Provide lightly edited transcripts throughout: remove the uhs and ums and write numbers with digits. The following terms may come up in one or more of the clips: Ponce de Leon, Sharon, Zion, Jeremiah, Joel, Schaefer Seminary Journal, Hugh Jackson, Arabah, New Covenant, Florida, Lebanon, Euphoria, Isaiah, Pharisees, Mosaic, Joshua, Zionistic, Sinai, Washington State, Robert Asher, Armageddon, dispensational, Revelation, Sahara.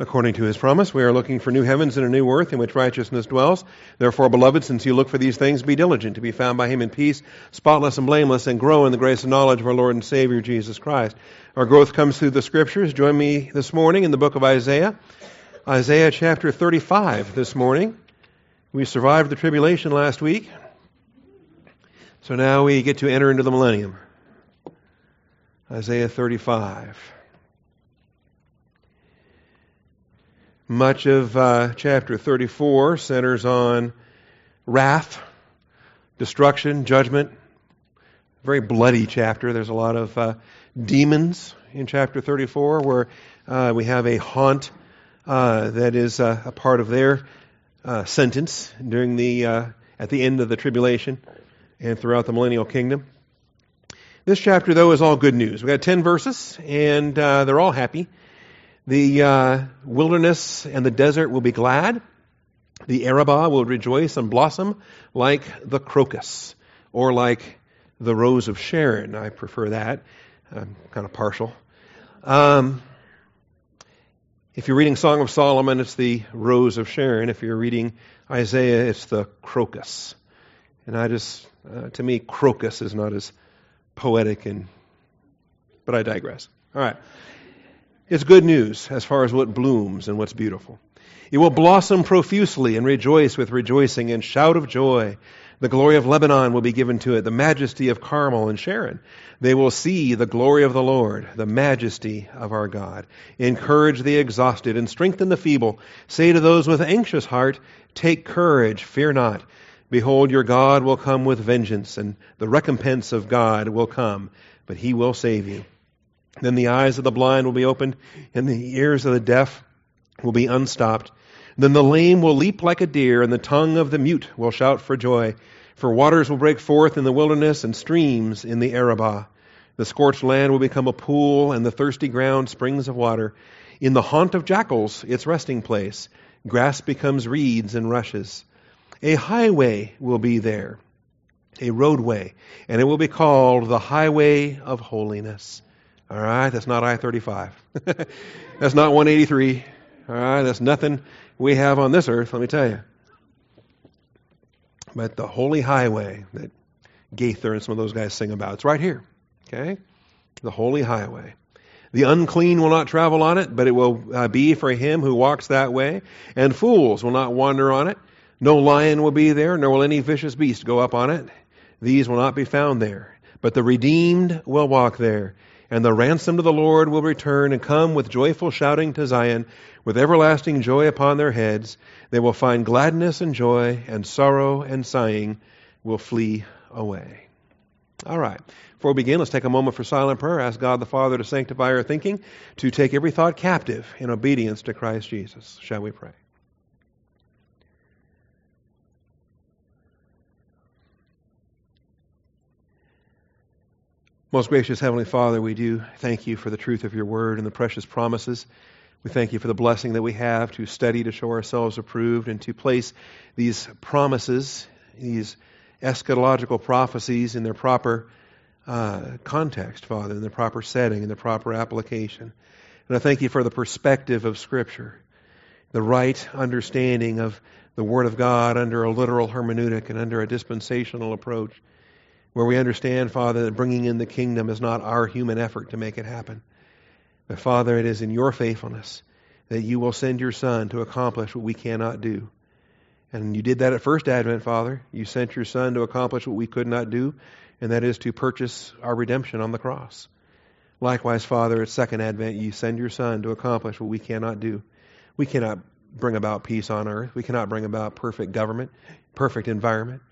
according to his promise. We are looking for new heavens and a new earth in which righteousness dwells. Therefore, beloved, since you look for these things, be diligent to be found by him in peace, spotless and blameless, and grow in the grace and knowledge of our Lord and Savior, Jesus Christ. Our growth comes through the Scriptures. Join me this morning in the book of Isaiah. Isaiah chapter 35 this morning. We survived the tribulation last week, so now we get to enter into the millennium. Isaiah 35. Much of chapter 34 centers on wrath, destruction, judgment. Very bloody chapter. There's a lot of demons in chapter 34 where we have a haunt that is a part of their sentence during the at the end of the tribulation and throughout the millennial kingdom. This chapter, though, is all good news. We've got 10 verses, and they're all happy. The wilderness and the desert will be glad. The Arabah will rejoice and blossom like the crocus, or like the rose of Sharon. I prefer that. I'm kind of partial. If you're reading Song of Solomon, it's the rose of Sharon. If you're reading Isaiah, it's the crocus. And I just, to me, crocus is not as poetic, but I digress. All right. It's good news as far as what blooms and what's beautiful. It will blossom profusely and rejoice with rejoicing and shout of joy. The glory of Lebanon will be given to it, the majesty of Carmel and Sharon. They will see the glory of the Lord, the majesty of our God. Encourage the exhausted and strengthen the feeble. Say to those with anxious heart, take courage, fear not. Behold, your God will come with vengeance, and the recompense of God will come, but he will save you. Then the eyes of the blind will be opened, and the ears of the deaf will be unstopped. Then the lame will leap like a deer, and the tongue of the mute will shout for joy. For waters will break forth in the wilderness, and streams in the Arabah. The scorched land will become a pool, and the thirsty ground springs of water. In the haunt of jackals, its resting place, grass becomes reeds and rushes. A highway will be there, a roadway, and it will be called the highway of holiness. All right, that's not I-35. That's not 183. All right, that's nothing we have on this earth, let me tell you. But the holy highway that Gaither and some of those guys sing about, it's right here, okay? The holy highway. The unclean will not travel on it, but it will be for him who walks that way, and fools will not wander on it. No lion will be there, nor will any vicious beast go up on it. These will not be found there, but the redeemed will walk there. And the ransomed of the Lord will return and come with joyful shouting to Zion, with everlasting joy upon their heads. They will find gladness and joy, and sorrow and sighing will flee away. All right. Before we begin, let's take a moment for silent prayer. Ask God the Father to sanctify our thinking, to take every thought captive in obedience to Christ Jesus. Shall we pray? Most gracious Heavenly Father, we do thank you for the truth of your word and the precious promises. We thank you for the blessing that we have to study, to show ourselves approved, and to place these promises, these eschatological prophecies in their proper context, Father, in their proper setting, in their proper application. And I thank you for the perspective of Scripture, the right understanding of the Word of God under a literal hermeneutic and under a dispensational approach, where we understand, Father, that bringing in the kingdom is not our human effort to make it happen. But, Father, it is in your faithfulness that you will send your Son to accomplish what we cannot do. And you did that at First Advent, Father. You sent your Son to accomplish what we could not do, and that is to purchase our redemption on the cross. Likewise, Father, at Second Advent, you send your Son to accomplish what we cannot do. We cannot bring about peace on earth. We cannot bring about perfect government, perfect environment.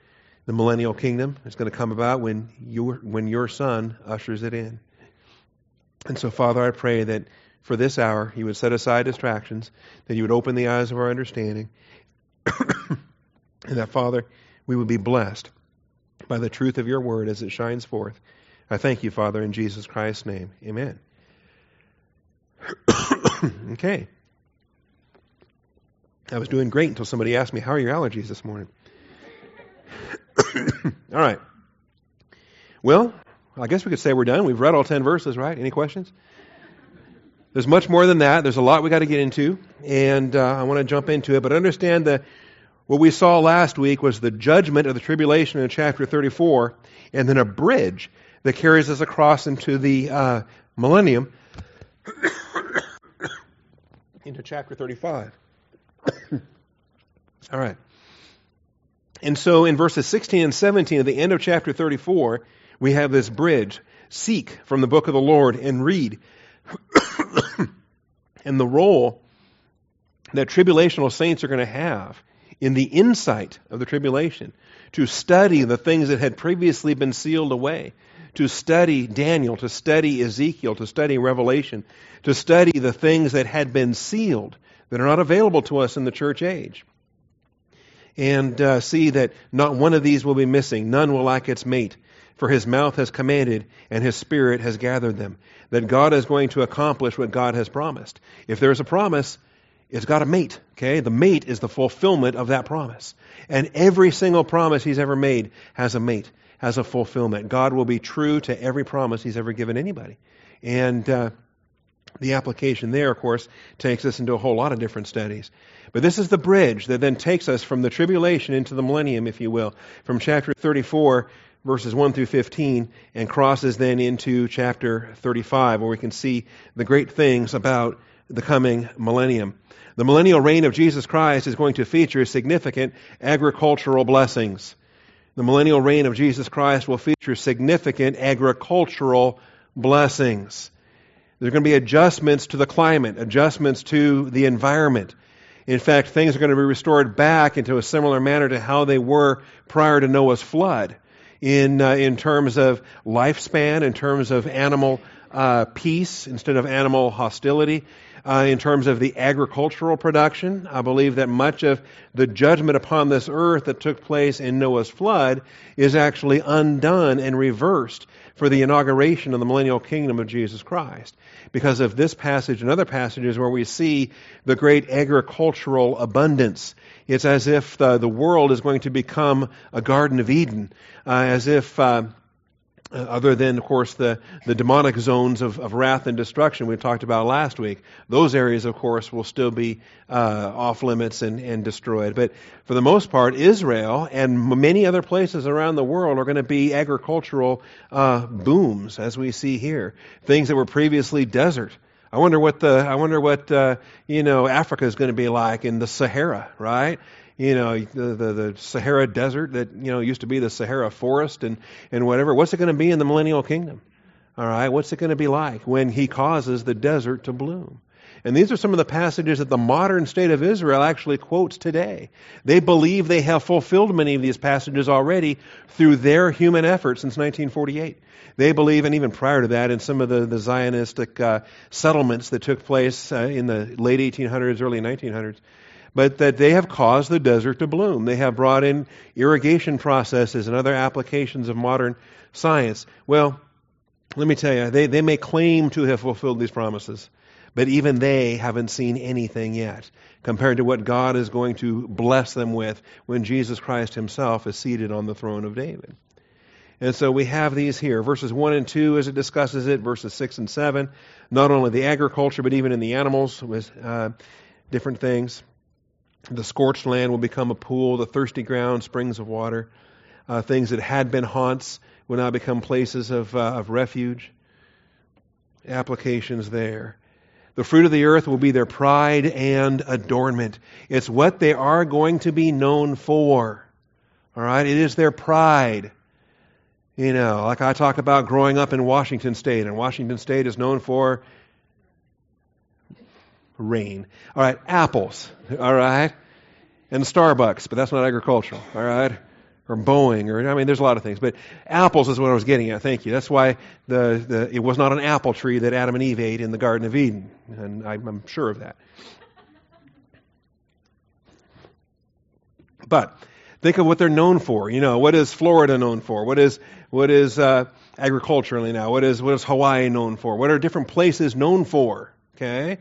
The millennial kingdom is going to come about when your Son ushers it in. And so, Father, I pray that for this hour, you would set aside distractions, that you would open the eyes of our understanding, and that, Father, we would be blessed by the truth of your word as it shines forth. I thank you, Father, in Jesus Christ's name. Amen. Okay. I was doing great until somebody asked me, how are your allergies this morning? All right. Well, I guess we could say we're done. We've read all 10 verses, right? Any questions? There's much more than that. There's a lot we got to get into, and I want to jump into it. But understand that what we saw last week was the judgment of the tribulation in chapter 34, and then a bridge that carries us across into the millennium, into chapter 35. All right. And so in verses 16 and 17 at the end of chapter 34, we have this bridge. Seek from the book of the Lord and read. And the role that tribulational saints are going to have in the insight of the tribulation, to study the things that had previously been sealed away, to study Daniel, to study Ezekiel, to study Revelation, to study the things that had been sealed that are not available to us in the church age. And see that not one of these will be missing, none will lack its mate. For his mouth has commanded, and his spirit has gathered them. That God is going to accomplish what God has promised. If there's a promise, it's got a mate, okay? The mate is the fulfillment of that promise. And every single promise he's ever made has a mate, has a fulfillment. God will be true to every promise he's ever given anybody. And the application there, of course, takes us into a whole lot of different studies. But this is the bridge that then takes us from the tribulation into the millennium, if you will, from chapter 34 verses 1 through 15, and crosses then into chapter 35, where we can see the great things about the coming millennium. The millennial reign of Jesus Christ is going to feature significant agricultural blessings. The millennial reign of Jesus Christ will feature significant agricultural blessings. There's going to be adjustments to the climate, adjustments to the environment. In fact, things are going to be restored back into a similar manner to how they were prior to Noah's flood. In terms of lifespan, in terms of animal peace instead of animal hostility, in terms of the agricultural production. I believe that much of the judgment upon this earth that took place in Noah's flood is actually undone and reversed for the inauguration of the millennial kingdom of Jesus Christ, because of this passage and other passages where we see the great agricultural abundance. It's as if the world is going to become a Garden of Eden, as if, other than, of course, the demonic zones of wrath and destruction we talked about last week. Those areas, of course, will still be off limits and destroyed. But for the most part, Israel and many other places around the world are going to be agricultural booms, as we see here. Things that were previously desert. I wonder what you know, Africa is going to be like in the Sahara, right? You know, the Sahara desert that, you know, used to be the Sahara forest and whatever. What's it going to be in the millennial kingdom? All right, what's it going to be like when he causes the desert to bloom? And these are some of the passages that the modern state of Israel actually quotes today. They believe they have fulfilled many of these passages already through their human effort since 1948. They believe, and even prior to that, in some of the Zionistic settlements that took place in the late 1800s, early 1900s, but that they have caused the desert to bloom. They have brought in irrigation processes and other applications of modern science. Well, let me tell you, they may claim to have fulfilled these promises, but even they haven't seen anything yet compared to what God is going to bless them with when Jesus Christ himself is seated on the throne of David. And so we have these here, verses 1 and 2 as it discusses it, verses 6 and 7, not only the agriculture, but even in the animals with different things. The scorched land will become a pool, the thirsty ground, springs of water. Things that had been haunts will now become places of refuge. Applications there. The fruit of the earth will be their pride and adornment. It's what they are going to be known for. All right? It is their pride. You know, like I talk about growing up in Washington State, and Washington State is known for rain. All right, apples, all right, and Starbucks, but that's not agricultural, all right, or Boeing, or I mean, there's a lot of things, but apples is what I was getting at, thank you. That's why it was not an apple tree that Adam and Eve ate in the Garden of Eden, and I'm sure of that. But think of what they're known for. You know, what is Florida known for? What is agriculturally now? What is Hawaii known for? What are different places known for? Okay.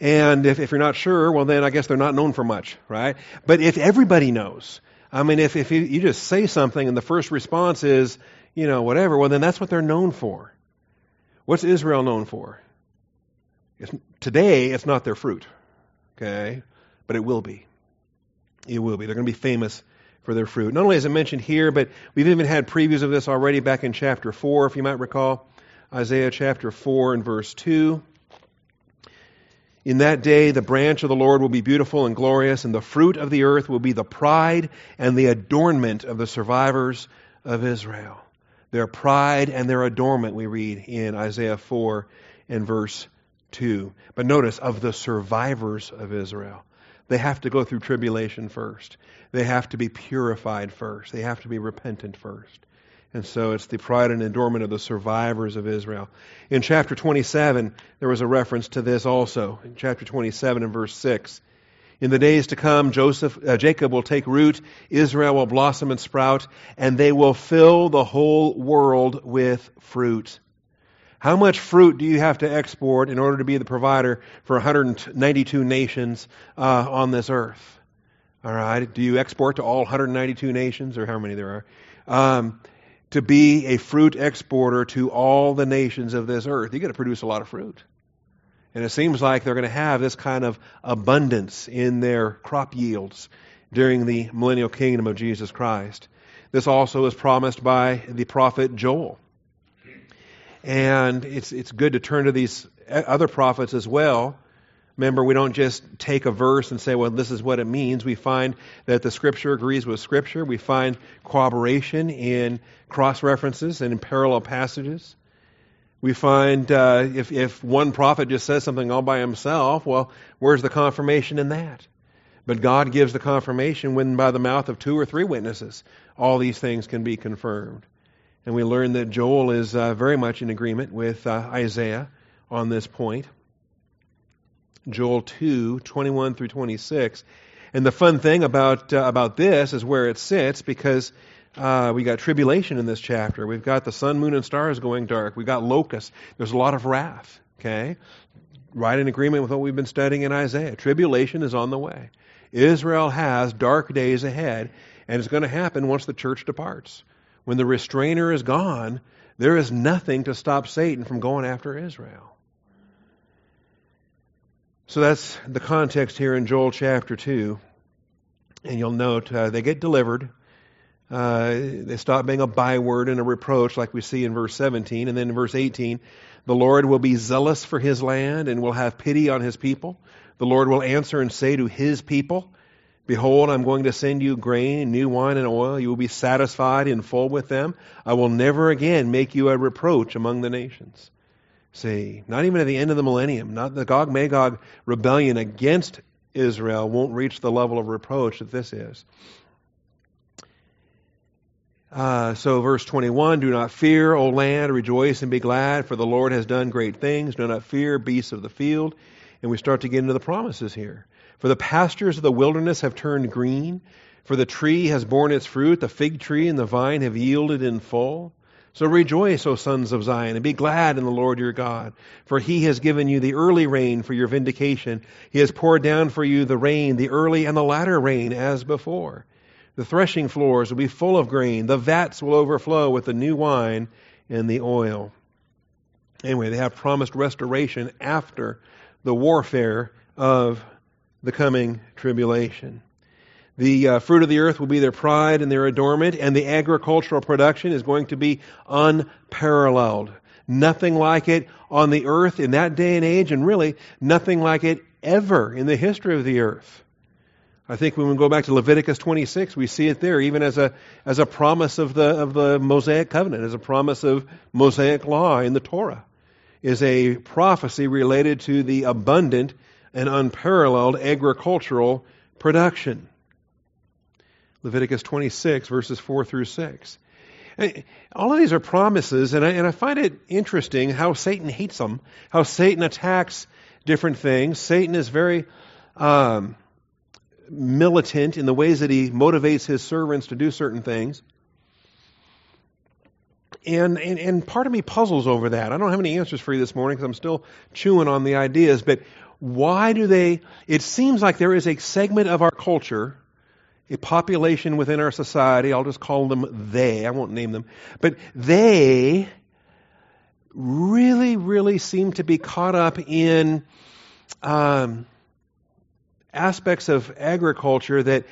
And if you're not sure, well, then I guess they're not known for much, right? But if everybody knows, I mean, if you just say something and the first response is, you know, whatever, well, then that's what they're known for. What's Israel known for? Today, it's not their fruit, okay? But it will be. It will be. They're going to be famous for their fruit. Not only is it mentioned here, but we've even had previews of this already back in chapter 4, if you might recall. Isaiah chapter 4 and verse 2. In that day, the branch of the Lord will be beautiful and glorious, and the fruit of the earth will be the pride and the adornment of the survivors of Israel. Their pride and their adornment, we read in Isaiah 4 and verse 2. But notice, of the survivors of Israel. They have to go through tribulation first. They have to be purified first. They have to be repentant first. And so it's the pride and adornment of the survivors of Israel. In chapter 27, there was a reference to this also. In chapter 27 and verse 6, in the days to come, Jacob will take root, Israel will blossom and sprout, and they will fill the whole world with fruit. How much fruit do you have to export in order to be the provider for 192 nations on this earth? All right, do you export to all 192 nations, or how many there are? To be a fruit exporter to all the nations of this earth. You've got to produce a lot of fruit. And it seems like they're going to have this kind of abundance in their crop yields during the millennial kingdom of Jesus Christ. This also is promised by the prophet Joel. And it's good to turn to these other prophets as well. Remember, we don't just take a verse and say, well, this is what it means. We find that the Scripture agrees with Scripture. We find corroboration in cross-references and in parallel passages. We find if one prophet just says something all by himself, well, where's the confirmation in that? But God gives the confirmation when by the mouth of two or three witnesses all these things can be confirmed. And we learn that Joel is very much in agreement with Isaiah on this point. Joel 2, 21 through 26. And the fun thing about this is where it sits, because we got tribulation in this chapter. We've got the sun, moon, and stars going dark. We've got locusts. There's a lot of wrath, okay? Right in agreement with what we've been studying in Isaiah. Tribulation is on the way. Israel has dark days ahead, and it's going to happen once the church departs. When the restrainer is gone, there is nothing to stop Satan from going after Israel. So that's the context here in Joel chapter 2. And you'll note they get delivered. They stop being a byword and a reproach like we see in verse 17. And then in verse 18, the Lord will be zealous for his land and will have pity on his people. The Lord will answer and say to his people, behold, I'm going to send you grain, new wine, and oil. You will be satisfied in full with them. I will never again make you a reproach among the nations. See, not even at the end of the millennium, not the Gog Magog rebellion against Israel won't reach the level of reproach that this is. So verse 21, do not fear, O land, rejoice and be glad, for the Lord has done great things. Do not fear, beasts of the field. And we start to get into the promises here. For the pastures of the wilderness have turned green, for the tree has borne its fruit, the fig tree and the vine have yielded in full. So rejoice, O sons of Zion, and be glad in the Lord your God, for he has given you the early rain for your vindication. He has poured down for you the rain, the early and the latter rain, as before. The threshing floors will be full of grain, the vats will overflow with the new wine and the oil. Anyway, they have promised restoration after the warfare of the coming tribulation. The fruit of the earth will be their pride and their adornment, and the agricultural production is going to be unparalleled. Nothing like it on the earth in that day and age, and really nothing like it ever in the history of the earth. I think when we go back to Leviticus 26, we see it there, even as a promise of the Mosaic covenant, as a promise of Mosaic law in the Torah, is a prophecy related to the abundant and unparalleled agricultural production. Leviticus 26, verses 4 through 6. All of these are promises, and I find it interesting how Satan hates them, how Satan attacks different things. Satan is very militant in the ways that he motivates his servants to do certain things. And part of me puzzles over that. I don't have any answers for you this morning because I'm still chewing on the ideas, but why do they... It seems like there is a segment of our culture, a population within our society, I'll just call them they, I won't name them, but they really, really seem to be caught up in aspects of agriculture that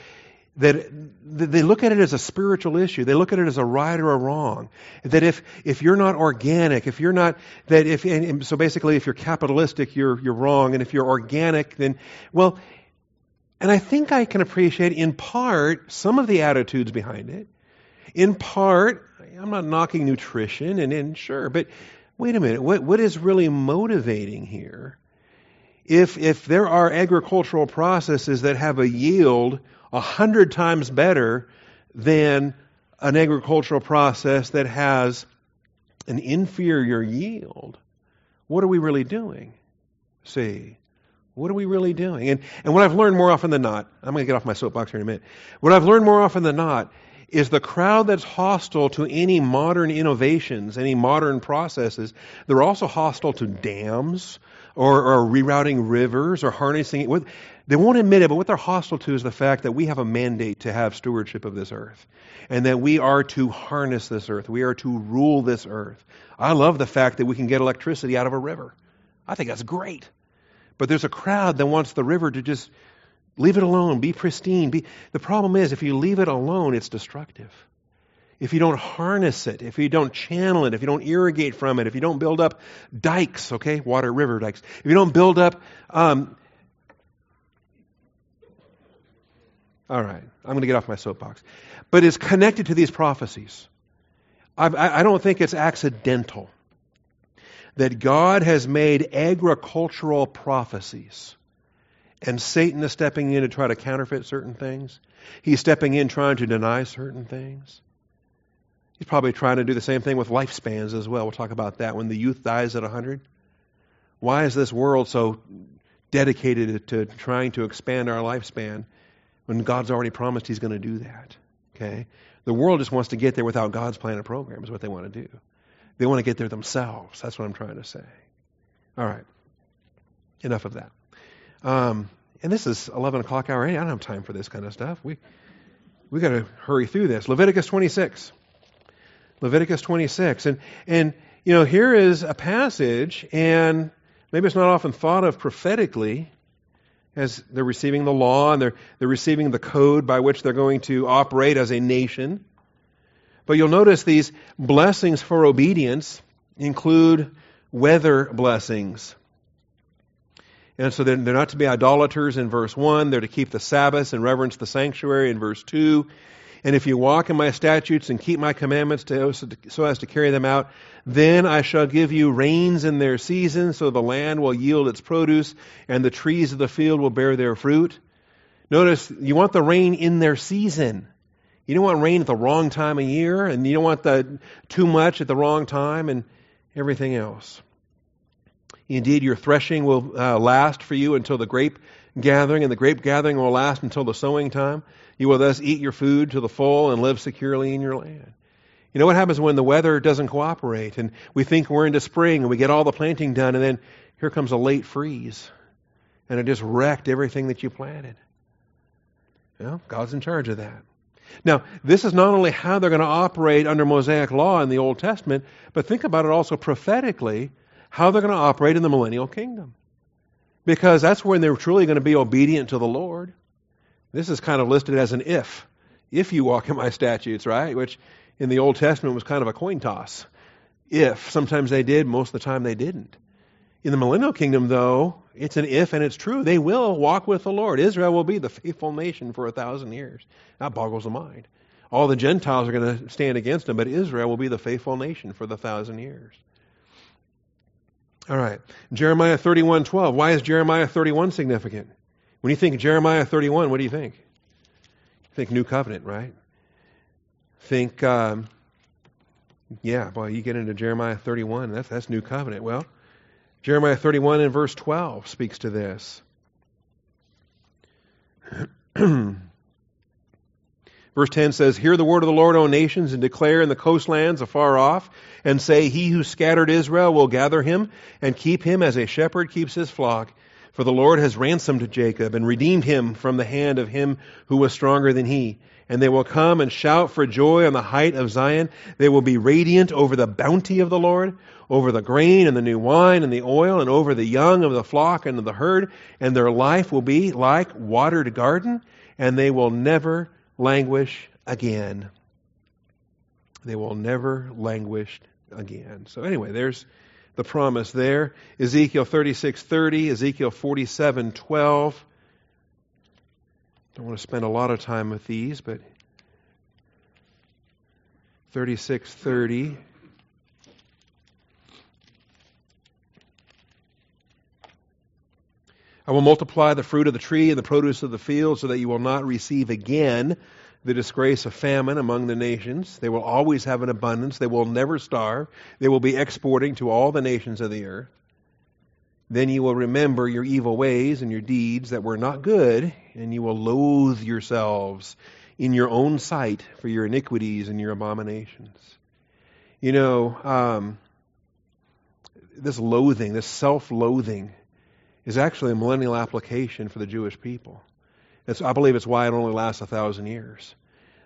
they look at it as a spiritual issue. They look at it as a right or a wrong. That if you're not organic, if you're not that if and so basically if you're capitalistic, you're wrong, and if you're organic, then well. And I think I can appreciate in part some of the attitudes behind it. In part, I'm not knocking nutrition, and sure, but wait a minute, what is really motivating here? If there are agricultural processes that have a yield 100 times better than an agricultural process that has an inferior yield, what are we really doing? See, what are we really doing? And what I've learned more often than not, I'm going to get off my soapbox here in a minute. What I've learned more often than not is the crowd that's hostile to any modern innovations, any modern processes, they're also hostile to dams or rerouting rivers or harnessing it. They won't admit it, but what they're hostile to is the fact that we have a mandate to have stewardship of this earth and that we are to harness this earth. We are to rule this earth. I love the fact that we can get electricity out of a river. I think that's great. But there's a crowd that wants the river to just leave it alone, be pristine. The problem is, if you leave it alone, it's destructive. If you don't harness it, if you don't channel it, if you don't irrigate from it, if you don't build up dikes, okay, water, river dikes, if you don't build up... all right, I'm going to get off my soapbox. But it's connected to these prophecies. I don't think it's accidental that God has made agricultural prophecies. And Satan is stepping in to try to counterfeit certain things. He's stepping in trying to deny certain things. He's probably trying to do the same thing with lifespans as well. We'll talk about that when the youth dies at 100. Why is this world so dedicated to trying to expand our lifespan when God's already promised He's going to do that? Okay? The world just wants to get there without God's plan and program is what they want to do. They want to get there themselves. That's what I'm trying to say. All right. Enough of that. And this is 11 o'clock hour. I don't have time for this kind of stuff. We got to hurry through this. Leviticus 26. And you know, here is a passage, and maybe it's not often thought of prophetically as they're receiving the law and they're receiving the code by which they're going to operate as a nation. But you'll notice these blessings for obedience include weather blessings. And so they're not to be idolaters in verse 1. They're to keep the Sabbath and reverence the sanctuary in verse 2. And if you walk in my statutes and keep my commandments so as to carry them out, then I shall give you rains in their season, so the land will yield its produce, and the trees of the field will bear their fruit. Notice, you want the rain in their season. You don't want rain at the wrong time of year, and you don't want too much at the wrong time and everything else. Indeed, your threshing will last for you until the grape gathering, and the grape gathering will last until the sowing time. You will thus eat your food to the full and live securely in your land. You know what happens when the weather doesn't cooperate, and we think we're into spring, and we get all the planting done, and then here comes a late freeze, and it just wrecked everything that you planted. Well, God's in charge of that. Now, this is not only how they're going to operate under Mosaic law in the Old Testament, but think about it also prophetically, how they're going to operate in the millennial kingdom. Because that's when they're truly going to be obedient to the Lord. This is kind of listed as an if. If you walk in my statutes, right? Which in the Old Testament was kind of a coin toss. If. Sometimes they did, most of the time they didn't. In the millennial kingdom, though, it's an if and it's true. They will walk with the Lord. Israel will be the faithful nation for 1,000 years. That boggles the mind. All the Gentiles are going to stand against them, but Israel will be the faithful nation for the 1,000 years. All right, Jeremiah 31:12. Why is Jeremiah 31 significant? When you think of Jeremiah 31, what do you think? Think New Covenant, right? Think, you get into Jeremiah 31, that's New Covenant. Well, Jeremiah 31 and verse 12 speaks to this. Verse 10 says, hear the word of the Lord, O nations, and declare in the coastlands afar off, and say, he who scattered Israel will gather him and keep him as a shepherd keeps his flock. For the Lord has ransomed Jacob and redeemed him from the hand of him who was stronger than he. And they will come and shout for joy on the height of Zion. They will be radiant over the bounty of the Lord, over the grain and the new wine and the oil, and over the young of the flock and of the herd. And their life will be like watered garden, and they will never languish again. They will never languish again. So anyway, there's the promise there. Ezekiel 36:30, Ezekiel 47:12. Don't want to spend a lot of time with these, but 36:30. I will multiply the fruit of the tree and the produce of the field, so that you will not receive again the disgrace of famine among the nations. They will always have an abundance. They will never starve. They will be exporting to all the nations of the earth. Then you will remember your evil ways and your deeds that were not good, and you will loathe yourselves in your own sight for your iniquities and your abominations. You know, this loathing, this self-loathing, is actually a millennial application for the Jewish people. I believe it's why it only lasts 1,000 years.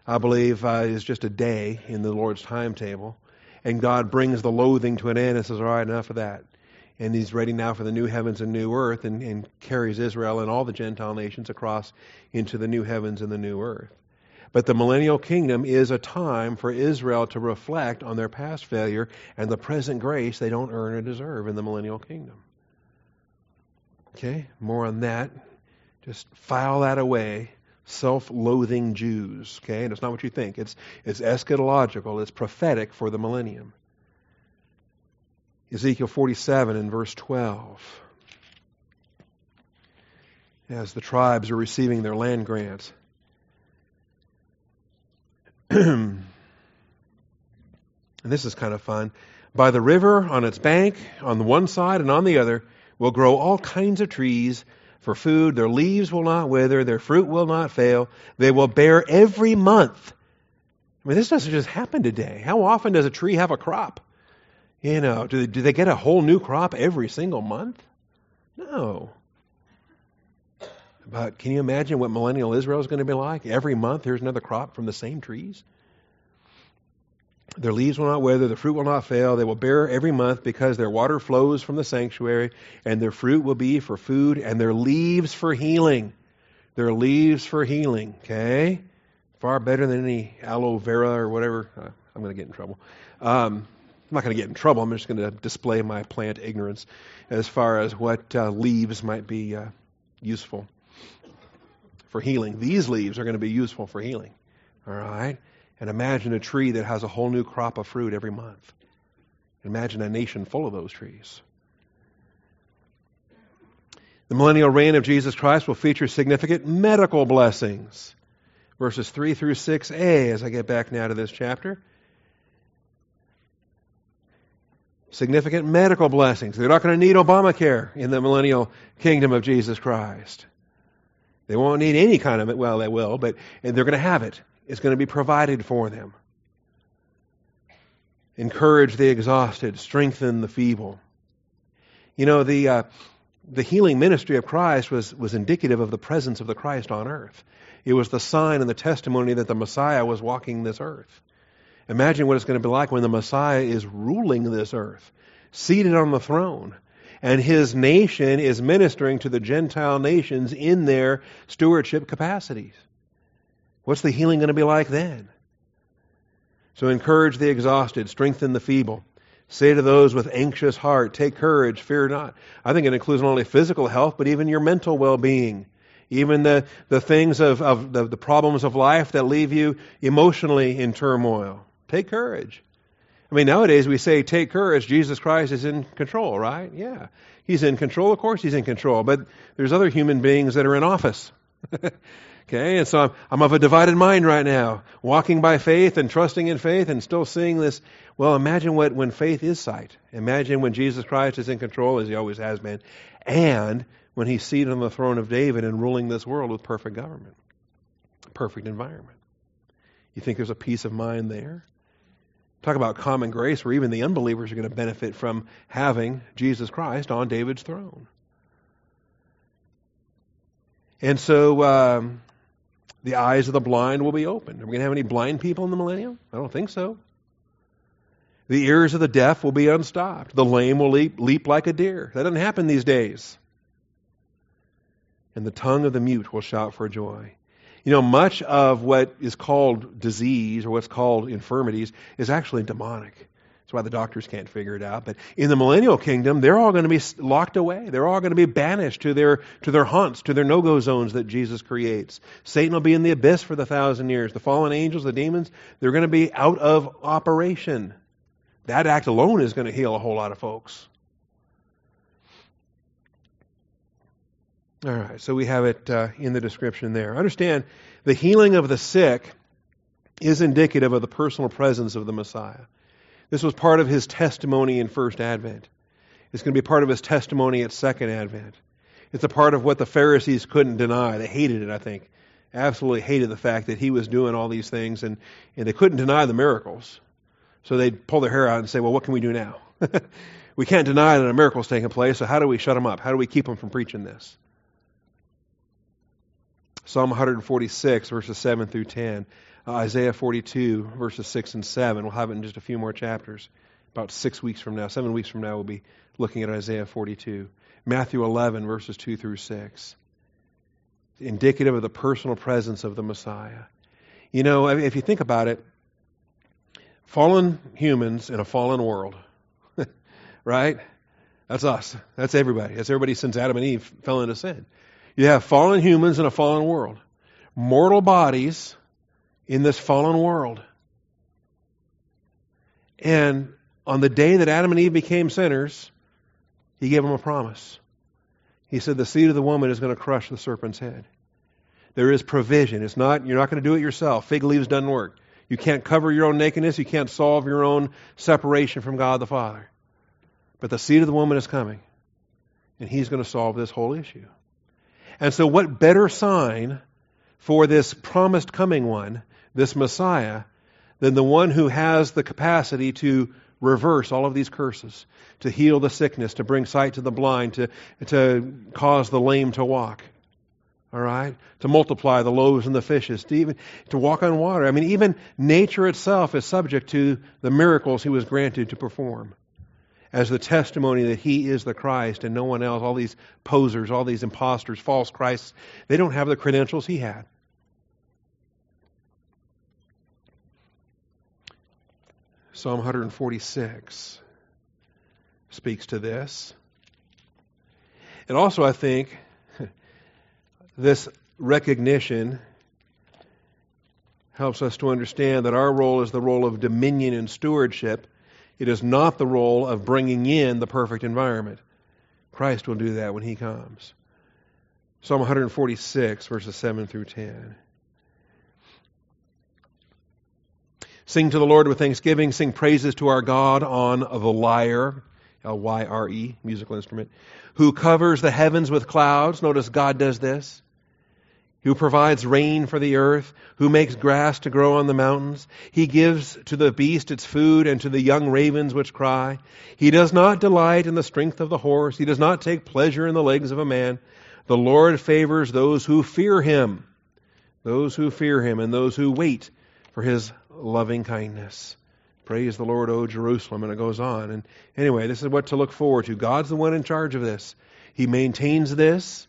I believe it's just a day in the Lord's timetable, and God brings the loathing to an end and says, all right, enough of that. And he's ready now for the new heavens and new earth, and carries Israel and all the Gentile nations across into the new heavens and the new earth. But the millennial kingdom is a time for Israel to reflect on their past failure and the present grace they don't earn or deserve in the millennial kingdom. Okay, more on that. Just file that away, self-loathing Jews, okay? And it's not what you think. It's eschatological. It's prophetic for the millennium. Ezekiel 47 and verse 12. As the tribes are receiving their land grants. And this is kind of fun. By the river, on its bank, on the one side and on the other, will grow all kinds of trees for food. Their leaves will not wither. Their fruit will not fail. They will bear every month. I mean, this doesn't just happen today. How often does a tree have a crop? You know, do they get a whole new crop every single month? No. But can you imagine what millennial Israel is going to be like? Every month, here's another crop from the same trees. Their leaves will not wither, their fruit will not fail. They will bear every month because their water flows from the sanctuary, and their fruit will be for food, and their leaves for healing. Their leaves for healing, okay? Far better than any aloe vera or whatever. I'm going to get in trouble. I'm not going to get in trouble. I'm just going to display my plant ignorance as far as what leaves might be useful for healing. These leaves are going to be useful for healing, all right? And imagine a tree that has a whole new crop of fruit every month. Imagine a nation full of those trees. The millennial reign of Jesus Christ will feature significant medical blessings. Verses 3 through 6a, as I get back now to this chapter. Significant medical blessings. They're not going to need Obamacare in the millennial kingdom of Jesus Christ. They won't need any kind of it. Well, they will, but they're going to have it. It's going to be provided for them. Encourage the exhausted, strengthen the feeble. You know, the healing ministry of Christ was indicative of the presence of the Christ on earth. It was the sign and the testimony that the Messiah was walking this earth. Imagine what it's going to be like when the Messiah is ruling this earth, seated on the throne, and his nation is ministering to the Gentile nations in their stewardship capacities. What's the healing going to be like then? So encourage the exhausted, strengthen the feeble. Say to those with anxious heart, take courage, fear not. I think it includes not only physical health, but even your mental well-being. Even the things of the problems of life that leave you emotionally in turmoil. Take courage. I mean, nowadays we say, take courage, Jesus Christ is in control, right? Yeah, he's in control. Of course he's in control. But there's other human beings that are in office. Okay, and so I'm of a divided mind right now, walking by faith and trusting in faith and still seeing this. Well, imagine when faith is sight. Imagine when Jesus Christ is in control, as he always has been, and when he's seated on the throne of David and ruling this world with perfect government, perfect environment. You think there's a peace of mind there? Talk about common grace, where even the unbelievers are going to benefit from having Jesus Christ on David's throne. And so the eyes of the blind will be opened. Are we going to have any blind people in the millennium? I don't think so. The ears of the deaf will be unstopped. The lame will leap like a deer. That doesn't happen these days. And the tongue of the mute will shout for joy. You know, much of what is called disease or what's called infirmities is actually demonic. That's why the doctors can't figure it out. But in the millennial kingdom, they're all going to be locked away. They're all going to be banished to their haunts, to their no-go zones that Jesus creates. Satan will be in the abyss for the 1,000 years. The fallen angels, the demons, they're going to be out of operation. That act alone is going to heal a whole lot of folks. All right, so we have it in the description there. Understand, the healing of the sick is indicative of the personal presence of the Messiah. This was part of his testimony in First Advent. It's going to be part of his testimony at Second Advent. It's a part of what the Pharisees couldn't deny. They hated it, I think. Absolutely hated the fact that he was doing all these things, and they couldn't deny the miracles. So they'd pull their hair out and say, well, what can we do now? We can't deny that a miracle's taking place, so how do we shut them up? How do we keep them from preaching this? Psalm 146, verses 7 through 10. Isaiah 42, verses 6 and 7. We'll have it in just a few more chapters. About 6 weeks from now, 7 weeks from now, we'll be looking at Isaiah 42. Matthew 11, verses 2 through 6. Indicative of the personal presence of the Messiah. You know, if you think about it, fallen humans in a fallen world, right? That's us. That's everybody. That's everybody since Adam and Eve fell into sin. You have fallen humans in a fallen world. Mortal bodies in this fallen world. And on the day that Adam and Eve became sinners, he gave them a promise. He said, the seed of the woman is going to crush the serpent's head. There is provision. It's not, you're not going to do it yourself. Fig leaves doesn't work. You can't cover your own nakedness. You can't solve your own separation from God the Father. But the seed of the woman is coming. And he's going to solve this whole issue. And so what better sign for this promised coming one, this Messiah, than the one who has the capacity to reverse all of these curses, to heal the sickness, to bring sight to the blind, to cause the lame to walk, all right? To multiply the loaves and the fishes, to walk on water. I mean, even nature itself is subject to the miracles he was granted to perform, as the testimony that he is the Christ and no one else. All these posers, all these imposters, false Christs, they don't have the credentials he had. Psalm 146 speaks to this. And also, I think, this recognition helps us to understand that our role is the role of dominion and stewardship. It is not the role of bringing in the perfect environment. Christ will do that when he comes. Psalm 146, verses 7 through 10. Sing to the Lord with thanksgiving. Sing praises to our God on the lyre, L-Y-R-E, musical instrument, who covers the heavens with clouds. Notice God does this. Who provides rain for the earth, who makes grass to grow on the mountains. He gives to the beast its food and to the young ravens which cry. He does not delight in the strength of the horse. He does not take pleasure in the legs of a man. The Lord favors those who fear him, and those who wait for his loving kindness. Praise the Lord, O Jerusalem. And it goes on. And anyway, this is what to look forward to. God's the one in charge of this. He maintains this.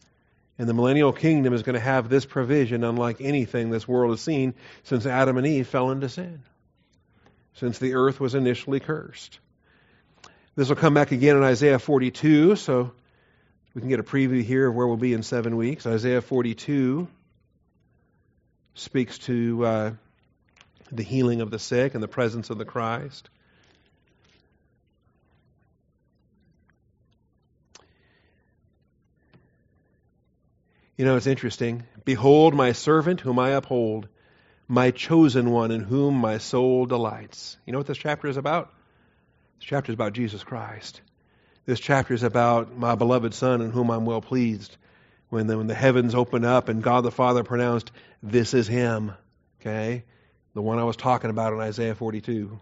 And the millennial kingdom is going to have this provision unlike anything this world has seen since Adam and Eve fell into sin, since the earth was initially cursed. This will come back again in Isaiah 42, so we can get a preview here of where we'll be in 7 weeks. Isaiah 42 speaks to the healing of the sick and the presence of the Christ. You know, it's interesting. Behold, my servant whom I uphold, my chosen one in whom my soul delights. You know what this chapter is about? This chapter is about Jesus Christ. This chapter is about my beloved Son in whom I'm well pleased. When the heavens opened up and God the Father pronounced, this is him. Okay? The one I was talking about in Isaiah 42.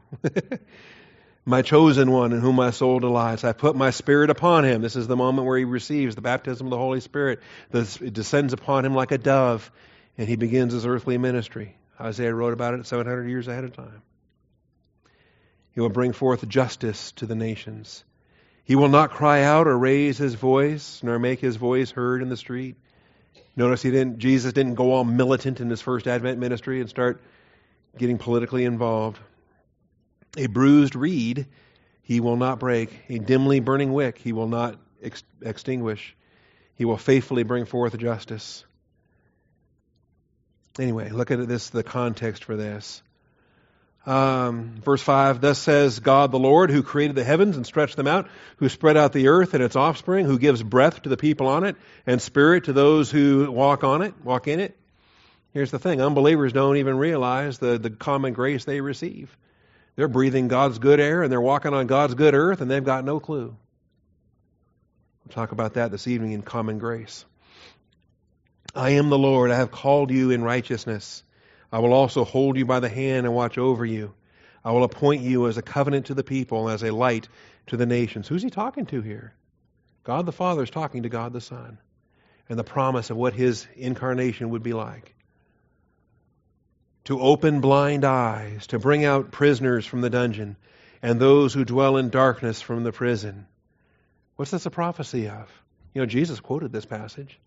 my chosen one in whom my soul delights. I put my spirit upon him. This is the moment where he receives the baptism of the Holy Spirit. It descends upon him like a dove, and he begins his earthly ministry. Isaiah wrote about it 700 years ahead of time. He will bring forth justice to the nations. He will not cry out or raise his voice, nor make his voice heard in the street. Notice Jesus didn't go all militant in his first Advent ministry and start getting politically involved. A bruised reed he will not break. A dimly burning wick he will not extinguish. He will faithfully bring forth justice. Anyway, look at this, the context for this. Verse 5, thus says God the Lord, who created the heavens and stretched them out, who spread out the earth and its offspring, who gives breath to the people on it and spirit to those who walk in it. Here's the thing, unbelievers don't even realize the common grace they receive. They're breathing God's good air and they're walking on God's good earth, and they've got no clue. We'll talk about that this evening in common grace. I am the Lord, I have called you in righteousness. I will also hold you by the hand and watch over you. I will appoint you as a covenant to the people, as a light to the nations. Who's he talking to here? God the Father is talking to God the Son, and the promise of what his incarnation would be like. To open blind eyes, to bring out prisoners from the dungeon, and those who dwell in darkness from the prison. What's this a prophecy of? You know, Jesus quoted this passage.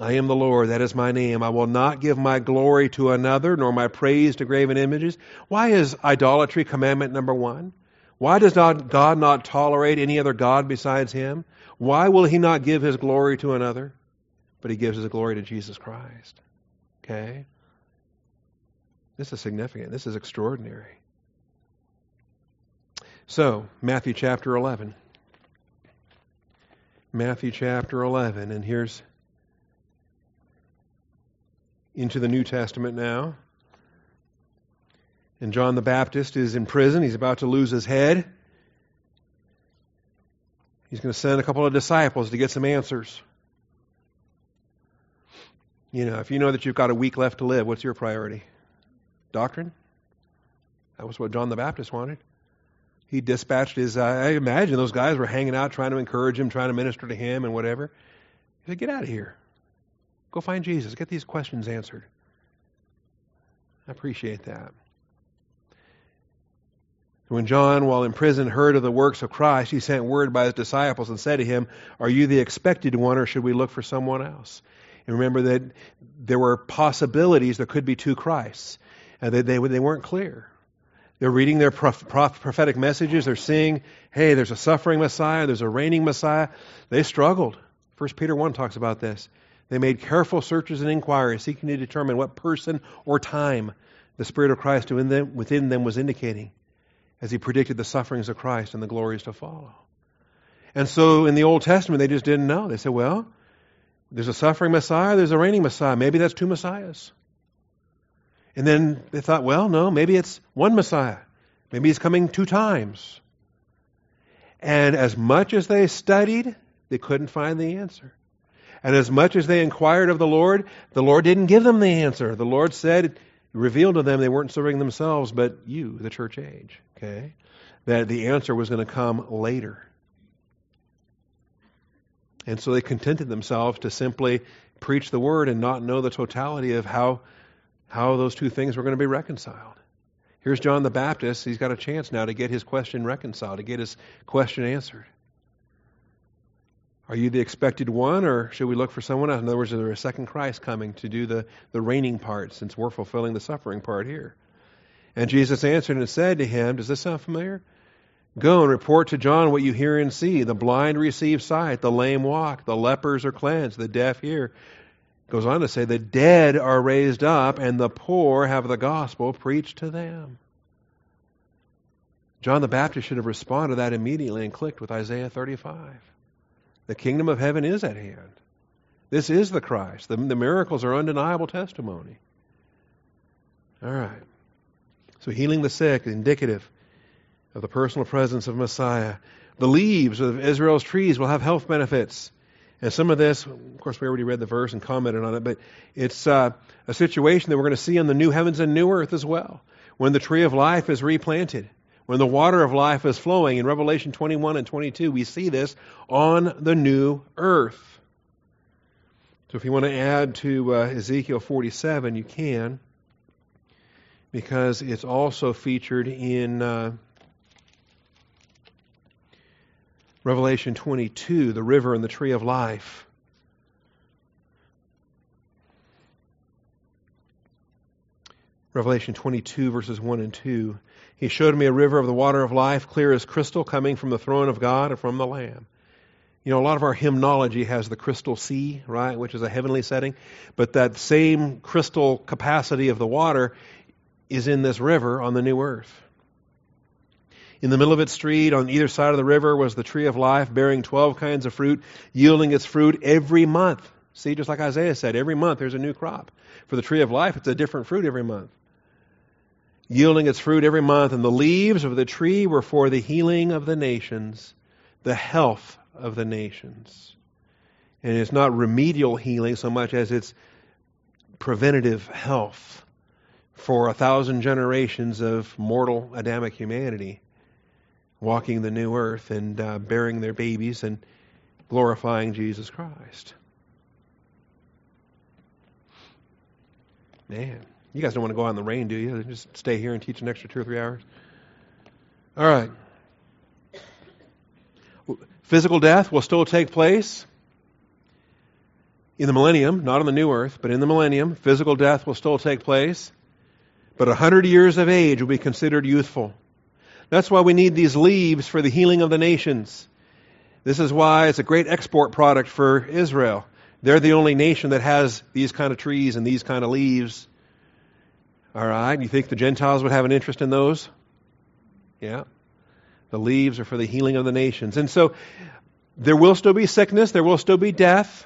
I am the Lord, that is my name. I will not give my glory to another, nor my praise to graven images. Why is idolatry commandment number 1? Why does God not tolerate any other God besides him? Why will he not give his glory to another? But he gives his glory to Jesus Christ. Okay? This is significant. This is extraordinary. So, Matthew chapter 11. Matthew chapter 11, and here's into the New Testament now. And John the Baptist is in prison. He's about to lose his head. He's going to send a couple of disciples to get some answers. You know, if you know that you've got a week left to live, what's your priority? Doctrine? That was what John the Baptist wanted. He dispatched his, I imagine those guys were hanging out, trying to encourage him, trying to minister to him and whatever. He said, get out of here. Go find Jesus. Get these questions answered. I appreciate that. When John, while in prison, heard of the works of Christ, he sent word by his disciples and said to him, are you the expected one, or should we look for someone else? And remember that there were possibilities. There could be two Christs. And they weren't clear. They're reading their prophetic messages. They're seeing, hey, there's a suffering Messiah. There's a reigning Messiah. They struggled. 1 Peter 1 talks about this. They made careful searches and inquiries, seeking to determine what person or time the Spirit of Christ within them was indicating as he predicted the sufferings of Christ and the glories to follow. And so in the Old Testament, they just didn't know. They said, well, there's a suffering Messiah, there's a reigning Messiah. Maybe that's two Messiahs. And then they thought, well, no, maybe it's one Messiah. Maybe he's coming two times. And as much as they studied, they couldn't find the answer. And as much as they inquired of the Lord didn't give them the answer. The Lord said, revealed to them, they weren't serving themselves, but you, the church age, okay? That the answer was going to come later. And so they contented themselves to simply preach the word and not know the totality of how those two things were going to be reconciled. Here's John the Baptist. He's got a chance now to get his question reconciled, to get his question answered. Are you the expected one, or should we look for someone else? In other words, is there a second Christ coming to do the reigning part, since we're fulfilling the suffering part here? And Jesus answered and said to him, does this sound familiar? Go and report to John what you hear and see. The blind receive sight, the lame walk, the lepers are cleansed, the deaf hear. Goes on to say, the dead are raised up, and the poor have the gospel preached to them. John the Baptist should have responded to that immediately and clicked with Isaiah 35. The kingdom of heaven is at hand. This is the Christ. The miracles are undeniable testimony. All right. So healing the sick is indicative of the personal presence of Messiah. The leaves of Israel's trees will have health benefits. And some of this, of course, we already read the verse and commented on it, but it's a situation that we're going to see in the new heavens and new earth as well, when the tree of life is replanted, when the water of life is flowing. In Revelation 21 and 22, we see this on the new earth. So if you want to add to Ezekiel 47, you can, because it's also featured in Revelation 22, the river and the tree of life. Revelation 22, verses 1 and 2. He showed me a river of the water of life, clear as crystal, coming from the throne of God and from the Lamb. You know, a lot of our hymnology has the crystal sea, right, which is a heavenly setting. But that same crystal capacity of the water is in this river on the new earth. In the middle of its street, on either side of the river, was the tree of life, bearing 12 kinds of fruit, yielding its fruit every month. See, just like Isaiah said, every month there's a new crop. For the tree of life, it's a different fruit every month. Yielding its fruit every month, and the leaves of the tree were for the healing of the nations, the health of the nations. And it's not remedial healing so much as it's preventative health for 1,000 generations of mortal Adamic humanity walking the new earth and bearing their babies and glorifying Jesus Christ. Man. You guys don't want to go out in the rain, do you? Just stay here and teach an extra 2 or 3 hours. All right. Physical death will still take place in the millennium, not on the new earth, but in the millennium. Physical death will still take place, but 100 years of age will be considered youthful. That's why we need these leaves for the healing of the nations. This is why it's a great export product for Israel. They're the only nation that has these kind of trees and these kind of leaves. All right, you think the Gentiles would have an interest in those? Yeah. The leaves are for the healing of the nations. And so there will still be sickness, there will still be death.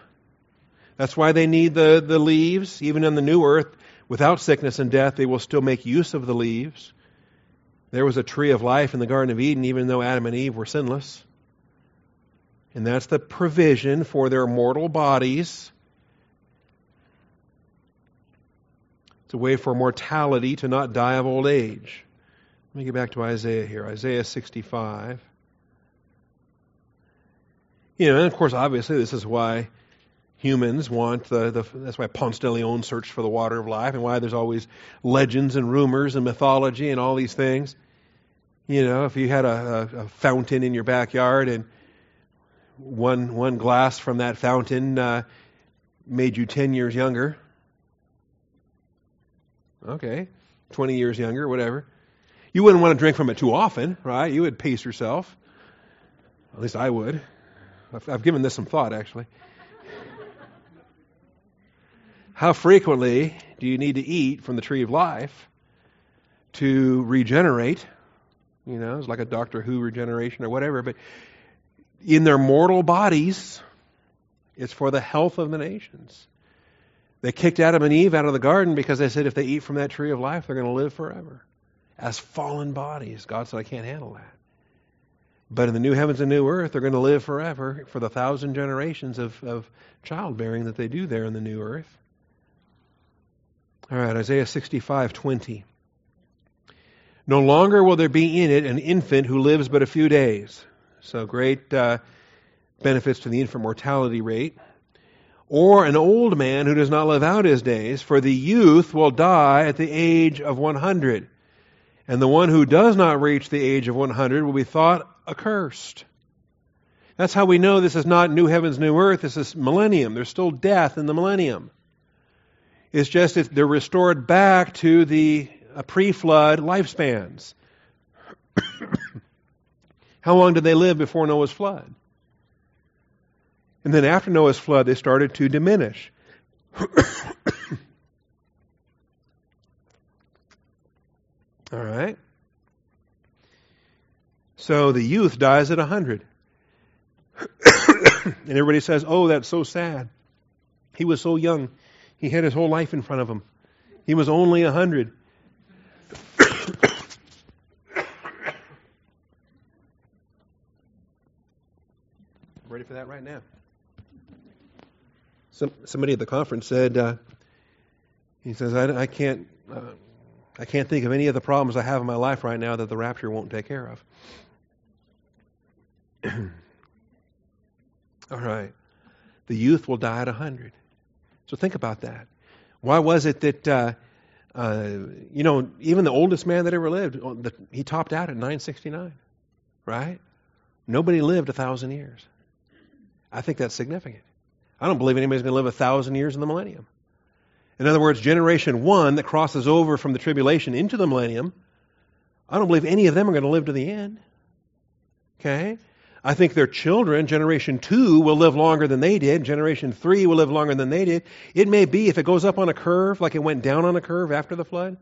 That's why they need the leaves. Even on the new earth, without sickness and death, they will still make use of the leaves. There was a tree of life in the Garden of Eden, even though Adam and Eve were sinless. And that's the provision for their mortal bodies. It's a way for mortality to not die of old age. Let me get back to Isaiah here. Isaiah 65. You know, and of course, obviously, this is why humans want that's why Ponce de Leon searched for the water of life, and why there's always legends and rumors and mythology and all these things. You know, if you had a fountain in your backyard and one glass from that fountain made you 10 years younger, okay, 20 years younger, whatever. You wouldn't want to drink from it too often, right? You would pace yourself. At least I would. I've given this some thought, actually. How frequently do you need to eat from the tree of life to regenerate? You know, it's like a Doctor Who regeneration or whatever. But in their mortal bodies, it's for the health of the nations. They kicked Adam and Eve out of the garden because they said if they eat from that tree of life, they're going to live forever. As fallen bodies, God said, I can't handle that. But in the new heavens and new earth, they're going to live forever for the 1,000 generations of childbearing that they do there in the new earth. All right, Isaiah 65:20. No longer will there be in it an infant who lives but a few days. So great benefits to the infant mortality rate. Or an old man who does not live out his days, for the youth will die at the age of 100. And the one who does not reach the age of 100 will be thought accursed. That's how we know this is not new heavens, new earth. This is millennium. There's still death in the millennium. It's just that they're restored back to the pre-flood lifespans. How long did they live before Noah's flood? And then after Noah's flood, they started to diminish. All right. So the youth dies at 100. And everybody says, oh, that's so sad. He was so young. He had his whole life in front of him. He was only 100. I'm ready for that right now. Somebody at the conference said, he says, I can't, I can't think of any of the problems I have in my life right now that the rapture won't take care of. All right. The youth will die at 100. So think about that. Why was it that, even the oldest man that ever lived, he topped out at 969, right? Nobody lived 1,000 years. I think that's significant. I don't believe anybody's going to live 1,000 years in the millennium. In other words, generation one that crosses over from the tribulation into the millennium, I don't believe any of them are going to live to the end. Okay? I think their children, generation 2, will live longer than they did. Generation 3 will live longer than they did. It may be, if it goes up on a curve, like it went down on a curve after the flood.